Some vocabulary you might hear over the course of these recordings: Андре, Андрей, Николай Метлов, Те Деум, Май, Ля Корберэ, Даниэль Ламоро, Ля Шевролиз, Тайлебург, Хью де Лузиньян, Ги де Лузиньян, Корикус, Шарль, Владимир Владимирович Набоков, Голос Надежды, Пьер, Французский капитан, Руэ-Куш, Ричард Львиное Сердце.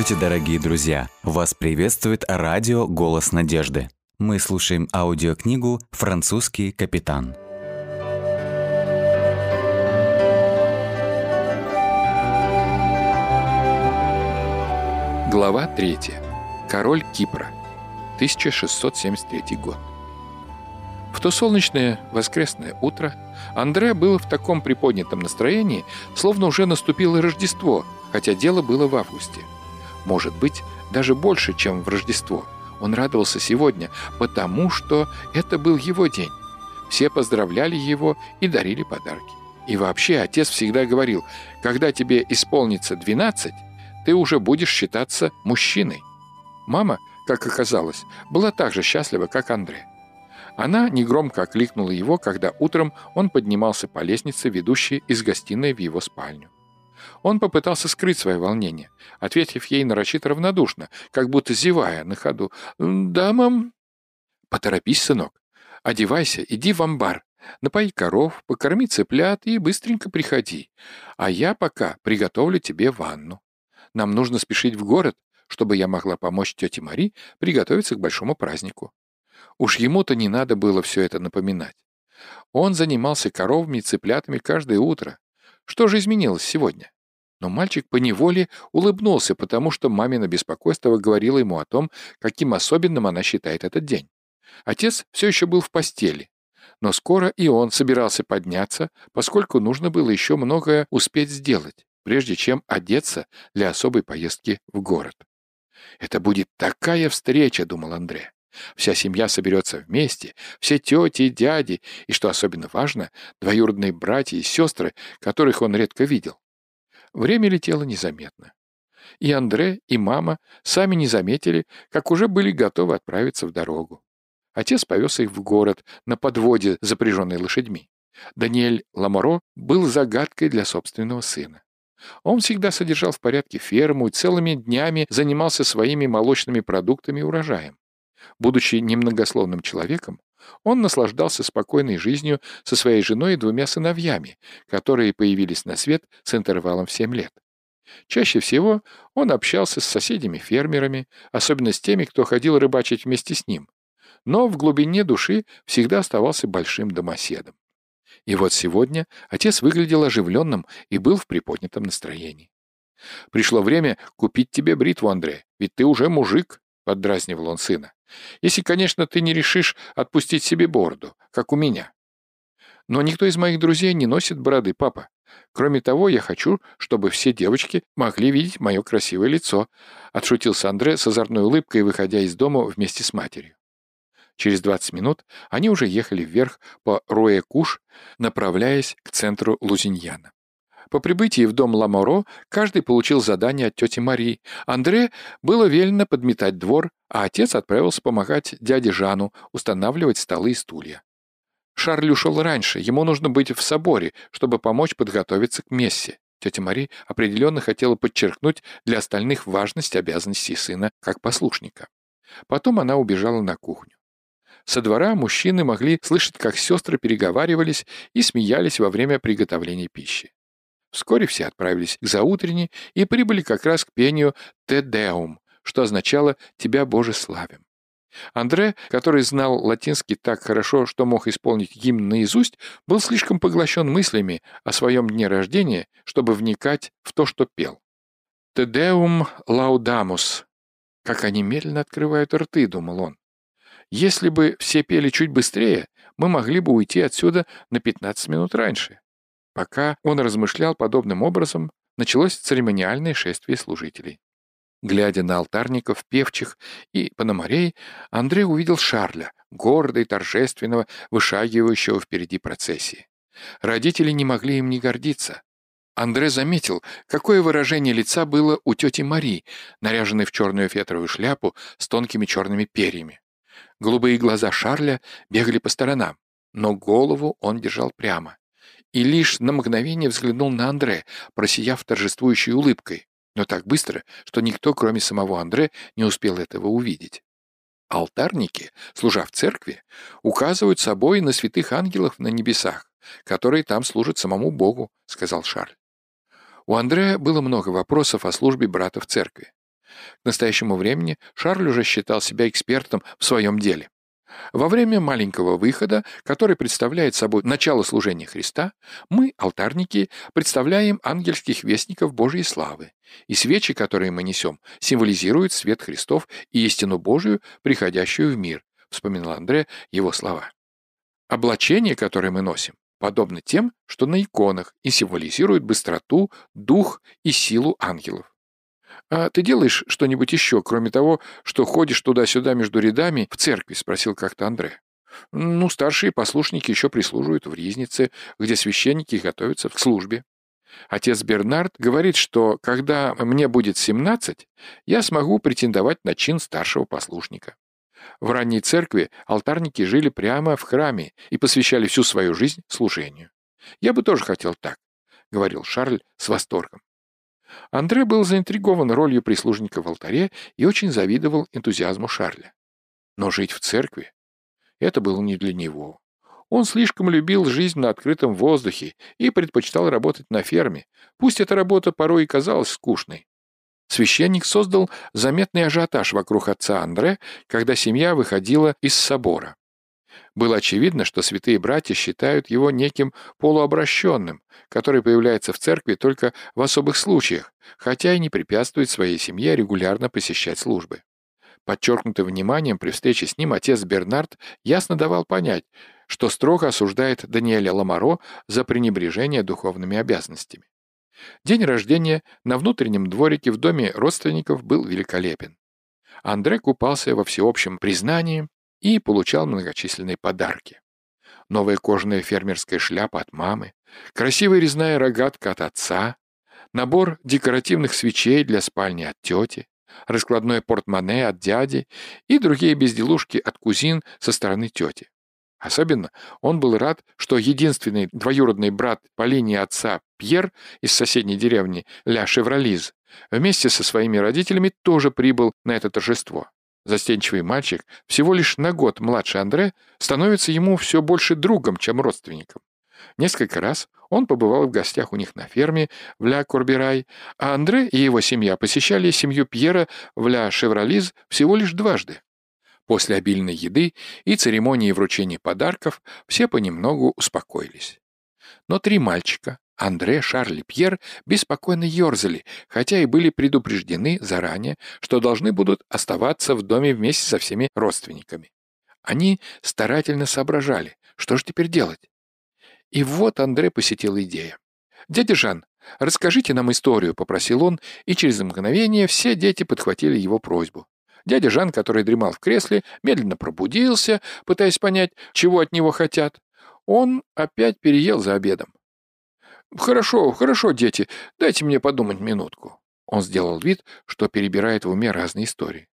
Здравствуйте, дорогие друзья! Вас приветствует радио «Голос Надежды». Мы слушаем аудиокнигу «Французский капитан». Глава 3. Король Кипра. 1673 год. В то солнечное воскресное утро Андре был в таком приподнятом настроении, словно уже наступило Рождество, хотя дело было в августе. Может быть, даже больше, чем в Рождество. Он радовался сегодня, потому что это был его день. Все поздравляли его и дарили подарки. И вообще, отец всегда говорил: когда тебе исполнится 12, ты уже будешь считаться мужчиной. Мама, как оказалось, была так же счастлива, как Андре. Она негромко окликнула его, когда утром он поднимался по лестнице, ведущей из гостиной в его спальню. Он попытался скрыть свое волнение, ответив ей нарочито равнодушно, как будто зевая на ходу. «Да, мам». «Поторопись, сынок. Одевайся, иди в амбар. Напои коров, покорми цыплят и быстренько приходи. А я пока приготовлю тебе ванну. Нам нужно спешить в город, чтобы я могла помочь тете Мари приготовиться к большому празднику». Уж ему-то не надо было все это напоминать. Он занимался коровами и цыплятами каждое утро. Что же изменилось сегодня? Но мальчик поневоле улыбнулся, потому что мамино беспокойство говорило ему о том, каким особенным она считает этот день. Отец все еще был в постели, но скоро и он собирался подняться, поскольку нужно было еще многое успеть сделать, прежде чем одеться для особой поездки в город. «Это будет такая встреча», — думал Андре. «Вся семья соберется вместе, все тети и дяди, и, что особенно важно, двоюродные братья и сестры, которых он редко видел». Время летело незаметно. И Андре, и мама сами не заметили, как уже были готовы отправиться в дорогу. Отец повез их в город на подводе, запряженной лошадьми. Даниэль Ламоро был загадкой для собственного сына. Он всегда содержал в порядке ферму и целыми днями занимался своими молочными продуктами и урожаем. Будучи немногословным человеком, он наслаждался спокойной жизнью со своей женой и двумя сыновьями, которые появились на свет с интервалом в 7 лет. Чаще всего он общался с соседями-фермерами, особенно с теми, кто ходил рыбачить вместе с ним, но в глубине души всегда оставался большим домоседом. И вот сегодня отец выглядел оживленным и был в приподнятом настроении. «Пришло время купить тебе бритву, Андре, ведь ты уже мужик», — поддразнивал он сына. «Если, конечно, ты не решишь отпустить себе бороду, как у меня». «Но никто из моих друзей не носит бороды, папа. Кроме того, я хочу, чтобы все девочки могли видеть мое красивое лицо», — отшутился Андре с озорной улыбкой, выходя из дома вместе с матерью. Через 20 минут они уже ехали вверх по Руэ-Куш, направляясь к центру Лузиньяна. По прибытии в дом Ламоро каждый получил задание от тети Марии. Андре было велено подметать двор, а отец отправился помогать дяде Жану устанавливать столы и стулья. Шарль ушел раньше, ему нужно быть в соборе, чтобы помочь подготовиться к мессе. Тетя Мария определенно хотела подчеркнуть для остальных важность обязанностей сына как послушника. Потом она убежала на кухню. Со двора мужчины могли слышать, как сестры переговаривались и смеялись во время приготовления пищи. Вскоре все отправились к заутренне и прибыли как раз к пению «Те Деум», что означало «Тебя, Боже, славим». Андре, который знал латинский так хорошо, что мог исполнить гимн наизусть, был слишком поглощен мыслями о своем дне рождения, чтобы вникать в то, что пел. «Те Деум лаудамус». «Как они медленно открывают рты», — думал он. «Если бы все пели чуть быстрее, мы могли бы уйти отсюда на 15 минут раньше». Пока он размышлял подобным образом, началось церемониальное шествие служителей. Глядя на алтарников, певчих и пономарей, Андрей увидел Шарля, гордо и торжественно вышагивающего впереди процессии. Родители не могли им не гордиться. Андре заметил, какое выражение лица было у тети Мари, наряженной в черную фетровую шляпу с тонкими черными перьями. Голубые глаза Шарля бегали по сторонам, но голову он держал прямо. И лишь на мгновение взглянул на Андре, просияв торжествующей улыбкой, но так быстро, что никто, кроме самого Андре, не успел этого увидеть. Алтарники, служа в церкви, указывают собой на святых ангелов на небесах, которые там служат самому Богу, — сказал Шарль. У Андре было много вопросов о службе брата в церкви. К настоящему времени Шарль уже считал себя экспертом в своем деле. Во время маленького выхода, который представляет собой начало служения Христа, мы, алтарники, представляем ангельских вестников Божьей славы, и свечи, которые мы несем, символизируют свет Христов и истину Божию, приходящую в мир, вспоминал Андре его слова. Облачение, которое мы носим, подобно тем, что на иконах, и символизирует быстроту, дух и силу ангелов. «А ты делаешь что-нибудь еще, кроме того, что ходишь туда-сюда между рядами в церкви?» — спросил как-то Андре. «Ну, старшие послушники еще прислуживают в ризнице, где священники готовятся к службе. Отец Бернард говорит, что когда мне будет 17, я смогу претендовать на чин старшего послушника». В ранней церкви алтарники жили прямо в храме и посвящали всю свою жизнь служению. «Я бы тоже хотел так», — говорил Шарль с восторгом. Андре был заинтригован ролью прислужника в алтаре и очень завидовал энтузиазму Шарля. Но жить в церкви — это было не для него. Он слишком любил жизнь на открытом воздухе и предпочитал работать на ферме, пусть эта работа порой и казалась скучной. Священник создал заметный ажиотаж вокруг отца Андре, когда семья выходила из собора. Было очевидно, что святые братья считают его неким полуобращенным, который появляется в церкви только в особых случаях, хотя и не препятствует своей семье регулярно посещать службы. Подчеркнутым вниманием при встрече с ним отец Бернард ясно давал понять, что строго осуждает Даниэля Ламоро за пренебрежение духовными обязанностями. День рождения на внутреннем дворике в доме родственников был великолепен. Андре купался во всеобщем признании и получал многочисленные подарки. Новая кожаная фермерская шляпа от мамы, красивая резная рогатка от отца, набор декоративных свечей для спальни от тети, раскладное портмоне от дяди и другие безделушки от кузин со стороны тети. Особенно он был рад, что единственный двоюродный брат по линии отца Пьер из соседней деревни Ля Шевролиз вместе со своими родителями тоже прибыл на это торжество. Застенчивый мальчик, всего лишь на год младше Андре, становится ему все больше другом, чем родственником. Несколько раз он побывал в гостях у них на ферме в Ля Корберэ, а Андре и его семья посещали семью Пьера в Ля Шевролиз всего лишь дважды. После обильной еды и церемонии вручения подарков все понемногу успокоились. Но три мальчика — Андре, Шарль и Пьер — беспокойно ерзали, хотя и были предупреждены заранее, что должны будут оставаться в доме вместе со всеми родственниками. Они старательно соображали, что же теперь делать. И вот Андре посетила идея. «Дядя Жан, расскажите нам историю», — попросил он, и через мгновение все дети подхватили его просьбу. Дядя Жан, который дремал в кресле, медленно пробудился, пытаясь понять, чего от него хотят. Он опять переел за обедом. «Хорошо, хорошо, дети, дайте мне подумать минутку». Он сделал вид, что перебирает в уме разные истории.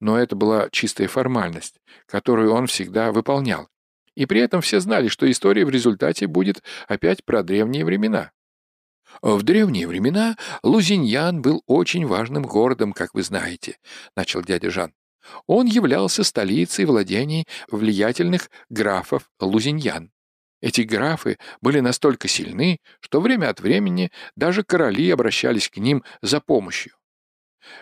Но это была чистая формальность, которую он всегда выполнял. И при этом все знали, что история в результате будет опять про древние времена. «В древние времена Лузиньян был очень важным городом, как вы знаете», — начал дядя Жан. «Он являлся столицей владений влиятельных графов Лузиньян. Эти графы были настолько сильны, что время от времени даже короли обращались к ним за помощью.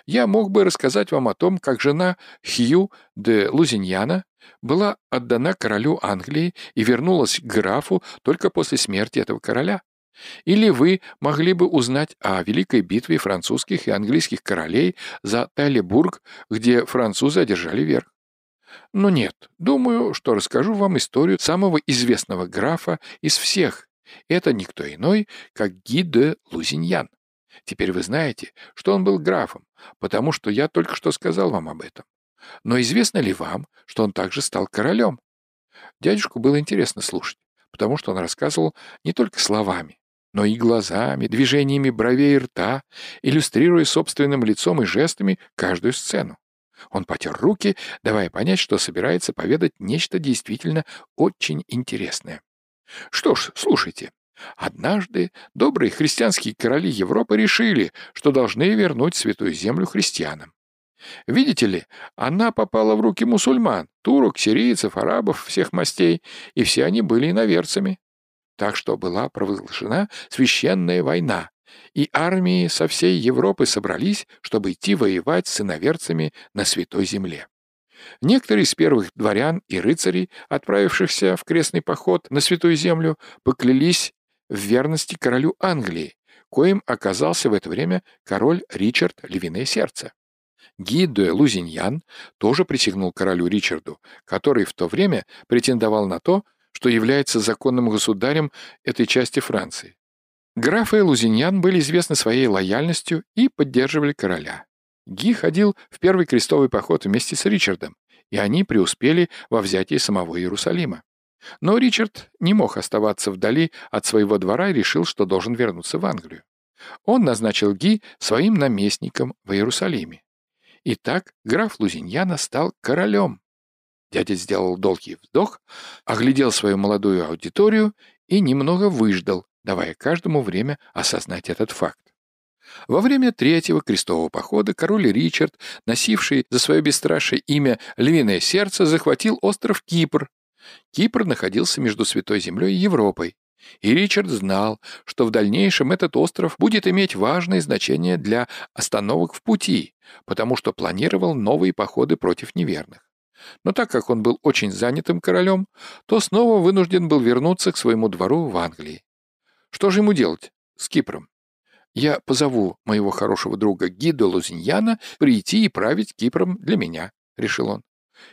Я мог бы рассказать вам о том, как жена Хью де Лузиньяна была отдана королю Англии и вернулась к графу только после смерти этого короля. Или вы могли бы узнать о великой битве французских и английских королей за Тайлебург, где французы одержали верх. Но нет, думаю, что расскажу вам историю самого известного графа из всех. Это никто иной, как Ги де Лузиньян. Теперь вы знаете, что он был графом, потому что я только что сказал вам об этом. Но известно ли вам, что он также стал королем?» Дядюшку было интересно слушать, потому что он рассказывал не только словами, но и глазами, движениями бровей и рта, иллюстрируя собственным лицом и жестами каждую сцену. Он потер руки, давая понять, что собирается поведать нечто действительно очень интересное. «Что ж, слушайте. Однажды добрые христианские короли Европы решили, что должны вернуть святую землю христианам. Видите ли, она попала в руки мусульман, турок, сирийцев, арабов всех мастей, и все они были иноверцами. Так что была провозглашена священная война, и армии со всей Европы собрались, чтобы идти воевать с иноверцами на Святой Земле. Некоторые из первых дворян и рыцарей, отправившихся в крестный поход на Святую Землю, поклялись в верности королю Англии, коим оказался в это время король Ричард Львиное Сердце. Ги де Лузиньян тоже присягнул королю Ричарду, который в то время претендовал на то, что является законным государем этой части Франции. Графы Лузиньян были известны своей лояльностью и поддерживали короля. Ги ходил в первый крестовый поход вместе с Ричардом, и они преуспели во взятии самого Иерусалима. Но Ричард не мог оставаться вдали от своего двора и решил, что должен вернуться в Англию. Он назначил Ги своим наместником в Иерусалиме. Итак, граф Лузиньяна стал королем. Дядя сделал долгий вздох, оглядел свою молодую аудиторию и немного выждал, давая каждому время осознать этот факт. Во время третьего крестового похода король Ричард, носивший за свое бесстрашное имя Львиное Сердце, захватил остров Кипр. Кипр находился между Святой Землей и Европой, и Ричард знал, что в дальнейшем этот остров будет иметь важное значение для остановок в пути, потому что планировал новые походы против неверных. Но так как он был очень занятым королем, то снова вынужден был вернуться к своему двору в Англии. Что же ему делать с Кипром? Я позову моего хорошего друга Ги де Лузиньяна прийти и править Кипром для меня, — решил он.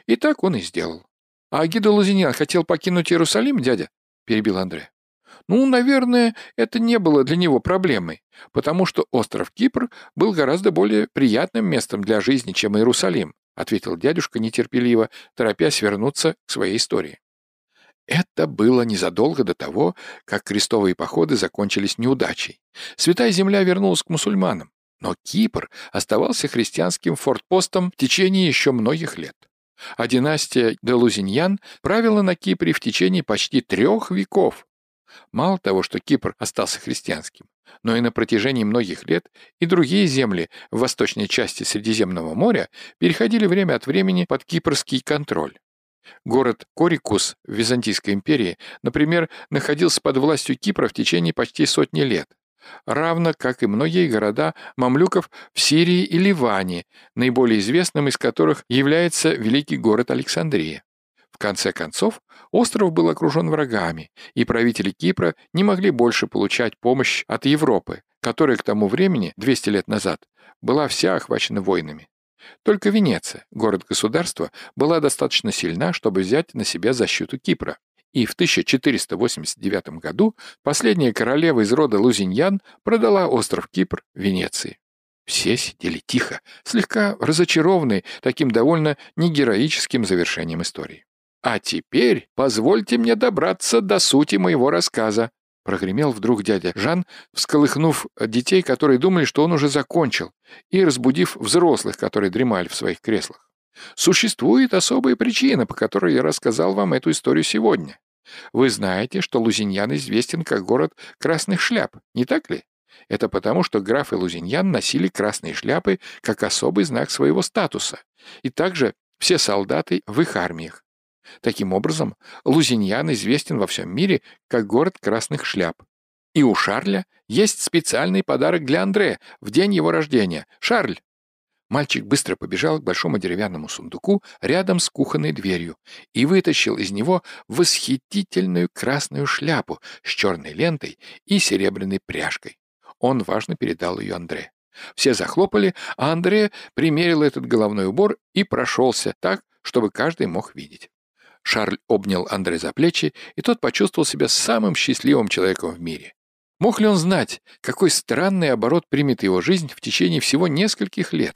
И так он и сделал. — А Ги де Лузиньян хотел покинуть Иерусалим, дядя? — перебил Андре. — Ну, наверное, это не было для него проблемой, потому что остров Кипр был гораздо более приятным местом для жизни, чем Иерусалим, — ответил дядюшка нетерпеливо, торопясь вернуться к своей истории. Это было незадолго до того, как крестовые походы закончились неудачей. Святая Земля вернулась к мусульманам, но Кипр оставался христианским фортпостом в течение еще многих лет. А династия де Лузиньян правила на Кипре в течение почти 3 веков. Мало того, что Кипр остался христианским, но и на протяжении многих лет и другие земли в восточной части Средиземного моря переходили время от времени под кипрский контроль. Город Корикус в Византийской империи, например, находился под властью Кипра в течение почти 100 лет, равно как и многие города мамлюков в Сирии и Ливане, наиболее известным из которых является великий город Александрия. В конце концов, остров был окружен врагами, и правители Кипра не могли больше получать помощь от Европы, которая к тому времени, 200 лет назад, была вся охвачена войнами. Только Венеция, город-государство, была достаточно сильна, чтобы взять на себя защиту Кипра. И в 1489 году последняя королева из рода Лузиньян продала остров Кипр Венеции. Все сидели тихо, слегка разочарованные таким довольно негероическим завершением истории. «А теперь позвольте мне добраться до сути моего рассказа», — прогремел вдруг дядя Жан, всколыхнув детей, которые думали, что он уже закончил, и разбудив взрослых, которые дремали в своих креслах. «Существует особая причина, по которой я рассказал вам эту историю сегодня. Вы знаете, что Лузиньян известен как город красных шляп, не так ли? Это потому, что графы Лузиньян носили красные шляпы как особый знак своего статуса, и также все солдаты в их армиях. Таким образом, Лузиньян известен во всем мире как город красных шляп. И у Шарля есть специальный подарок для Андре в день его рождения. Шарль!» Мальчик быстро побежал к большому деревянному сундуку рядом с кухонной дверью и вытащил из него восхитительную красную шляпу с черной лентой и серебряной пряжкой. Он важно передал ее Андре. Все захлопали, а Андре примерил этот головной убор и прошелся так, чтобы каждый мог видеть. Шарль обнял Андре за плечи, и тот почувствовал себя самым счастливым человеком в мире. Мог ли он знать, какой странный оборот примет его жизнь в течение всего нескольких лет?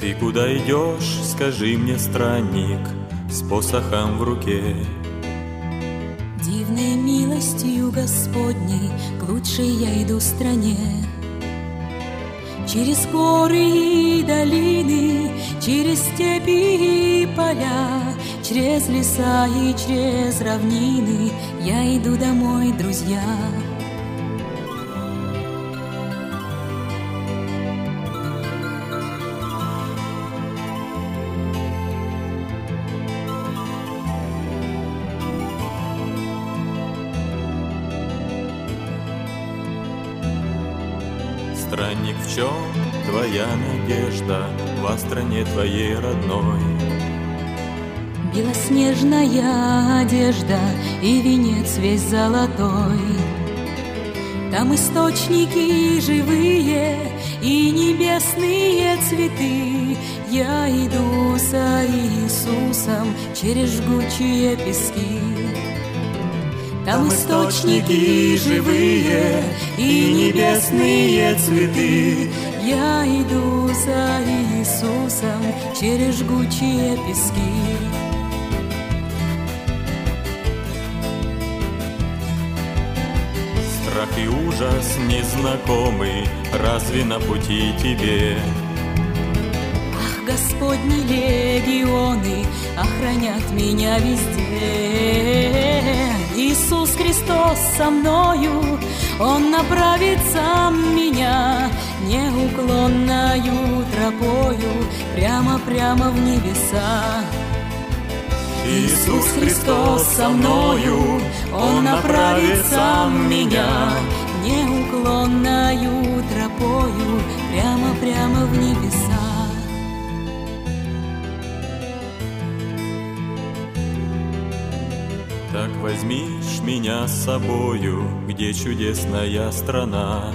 Ты куда идешь, скажи мне, странник, с посохом в руке? Дивной милостью Господней к лучшей я иду стране. Через горы и долины, через степи и поля, через леса и через равнины я иду домой, друзья. странник, в чем твоя надежда во стране твоей родной? Белоснежная одежда и венец весь золотой. Там источники живые и небесные цветы. Я иду со Иисусом через жгучие пески. Там источники живые и небесные цветы. Я иду за Иисусом через жгучие пески. Страх и ужас незнакомы, разве на пути тебе? Ах, Господни легионы охранят меня везде. Иисус Христос со мною, Он направит сам меня неуклонною тропою прямо-прямо в небеса. Иисус Христос со мною, Он направит сам меня неуклонною тропою прямо-прямо в небеса. Так возьмишь меня с собою, где чудесная страна.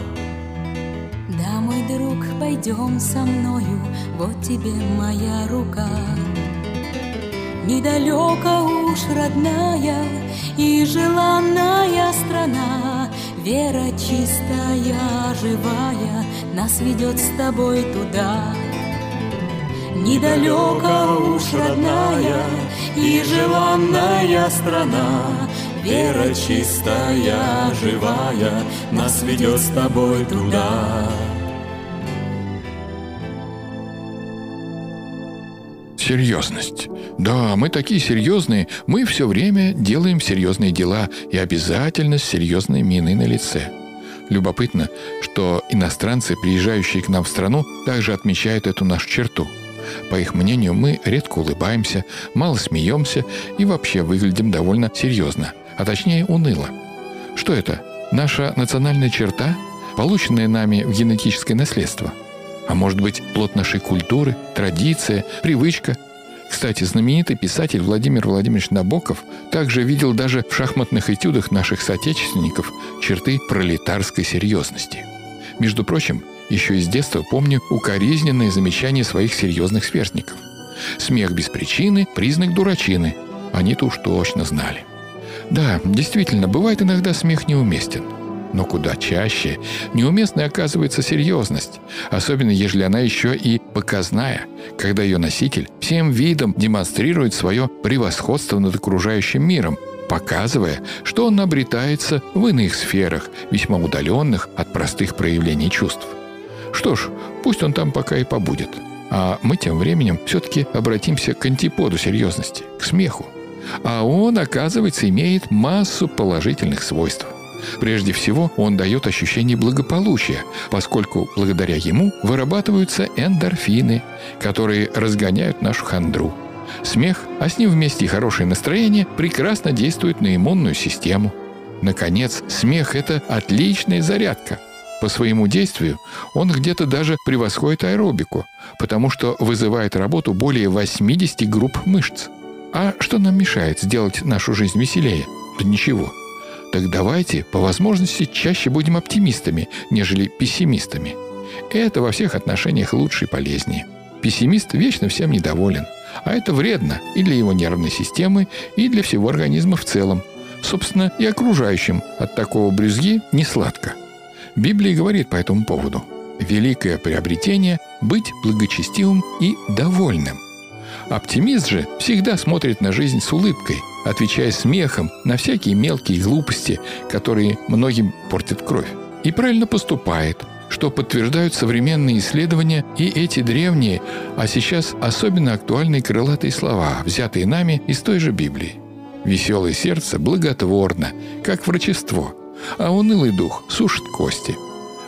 Да, мой друг, пойдем со мною, вот тебе моя рука. Недалеко уж родная и желанная страна. Вера чистая, живая, нас ведет с тобой туда. Недалеко уж родная и желанная страна, вера чистая, живая, нас ведет с тобой туда. Серьезность. Да, мы такие серьезные, мы все время делаем серьезные дела и обязательно с серьезной миной на лице. Любопытно, что иностранцы, приезжающие к нам в страну, также отмечают эту нашу черту. По их мнению, мы редко улыбаемся, мало смеемся и вообще выглядим довольно серьезно, а точнее уныло. Что это? Наша национальная черта, полученная нами в генетическое наследство? А может быть, плод нашей культуры, традиция, привычка? Кстати, знаменитый писатель Владимир Владимирович Набоков также видел даже в шахматных этюдах наших соотечественников черты пролетарской серьезности. Между прочим, еще из детства помню укоризненные замечания своих серьезных сверстников. «Смех без причины – признак дурачины». Они-то уж точно знали. Да, действительно, бывает иногда смех неуместен. Но куда чаще неуместной оказывается серьезность, особенно ежели она еще и показная, когда ее носитель всем видом демонстрирует свое превосходство над окружающим миром, показывая, что он обретается в иных сферах, весьма удаленных от простых проявлений чувств. Что ж, пусть он там пока и побудет. А мы тем временем все-таки обратимся к антиподу серьезности, к смеху. А он, оказывается, имеет массу положительных свойств. Прежде всего, он дает ощущение благополучия, поскольку благодаря ему вырабатываются эндорфины, которые разгоняют нашу хандру. Смех, а с ним вместе и хорошее настроение, прекрасно действует на иммунную систему. Наконец, смех – это отличная зарядка. По своему действию он где-то даже превосходит аэробику, потому что вызывает работу более 80 групп мышц. А что нам мешает сделать нашу жизнь веселее? Да ничего. Так давайте по возможности чаще будем оптимистами, нежели пессимистами. Это во всех отношениях лучше и полезнее. Пессимист вечно всем недоволен, а это вредно и для его нервной системы, и для всего организма в целом. Собственно, и окружающим от такого брюзги не сладко. Библия говорит по этому поводу: «Великое приобретение – быть благочестивым и довольным». Оптимист же всегда смотрит на жизнь с улыбкой, отвечая смехом на всякие мелкие глупости, которые многим портят кровь. И правильно поступает, что подтверждают современные исследования и эти древние, а сейчас особенно актуальные крылатые слова, взятые нами из той же Библии. «Веселое сердце благотворно, как врачество, а унылый дух сушит кости».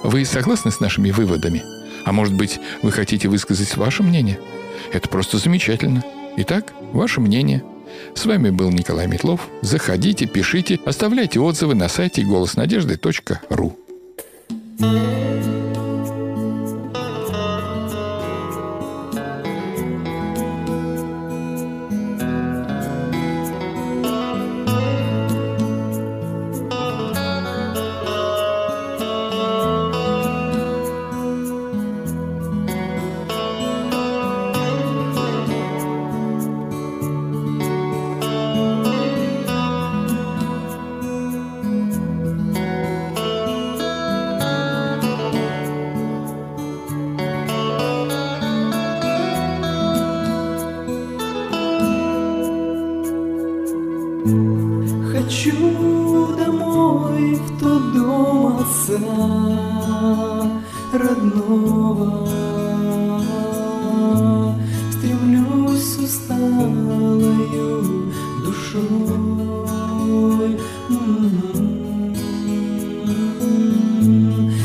Вы согласны с нашими выводами? А может быть, вы хотите высказать ваше мнение? Это просто замечательно. Итак, ваше мнение. С вами был Николай Метлов. Заходите, пишите, оставляйте отзывы на сайте голоснадежды.ру. Хочу домой, в тот дом отца родного. Стремлюсь с усталою душой.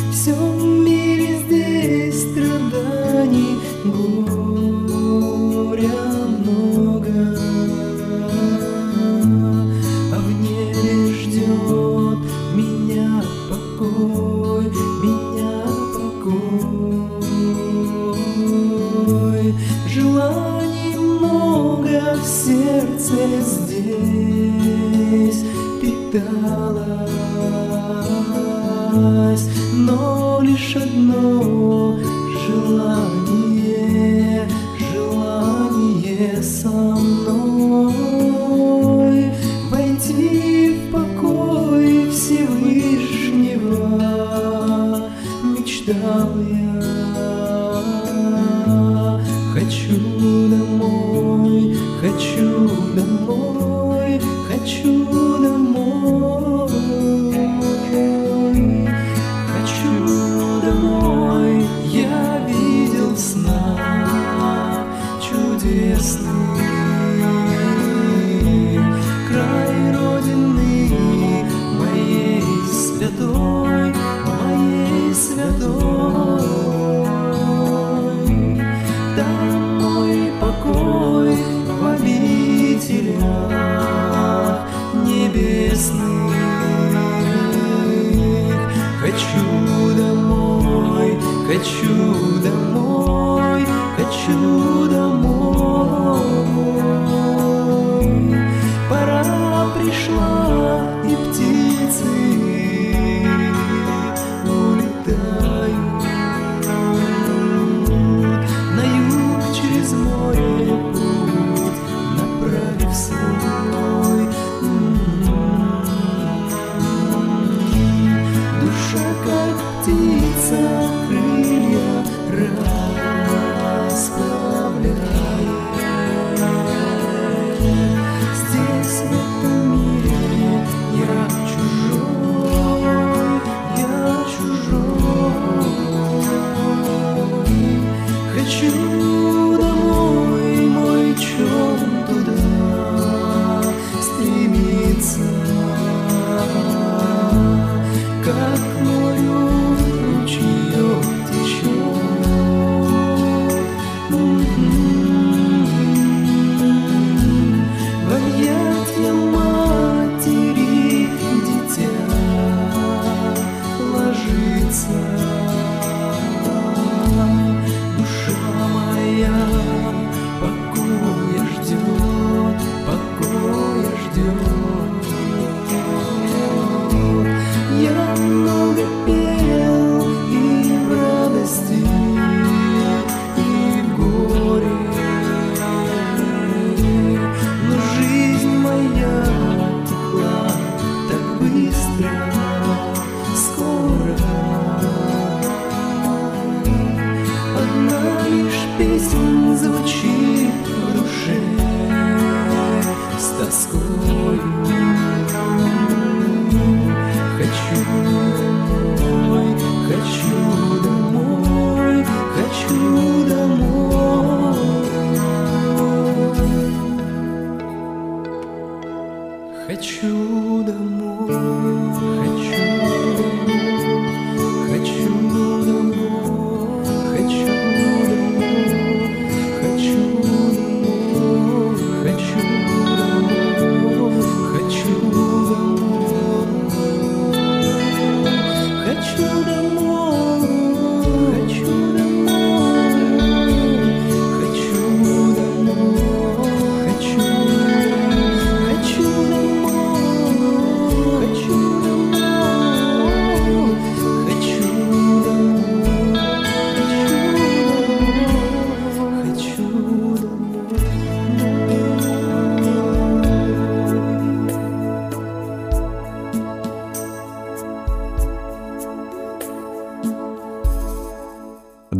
В всем мире здесь страданий горя много, а в небе ждет меня покой, меня покой. Желаний много в сердце здесь питалось, но лишь одно желание, желание со мной войти в покой Всевышнего мечтал я. Хочу домой, хочу домой. Хочу домой, я видел сна чудесный край родины моей святой. Там мой покой в обителях небесных. Хочу домой, хочу домой. Пора пришла, и птицы улетают на юг через море, путь направив свой. Душа как птица,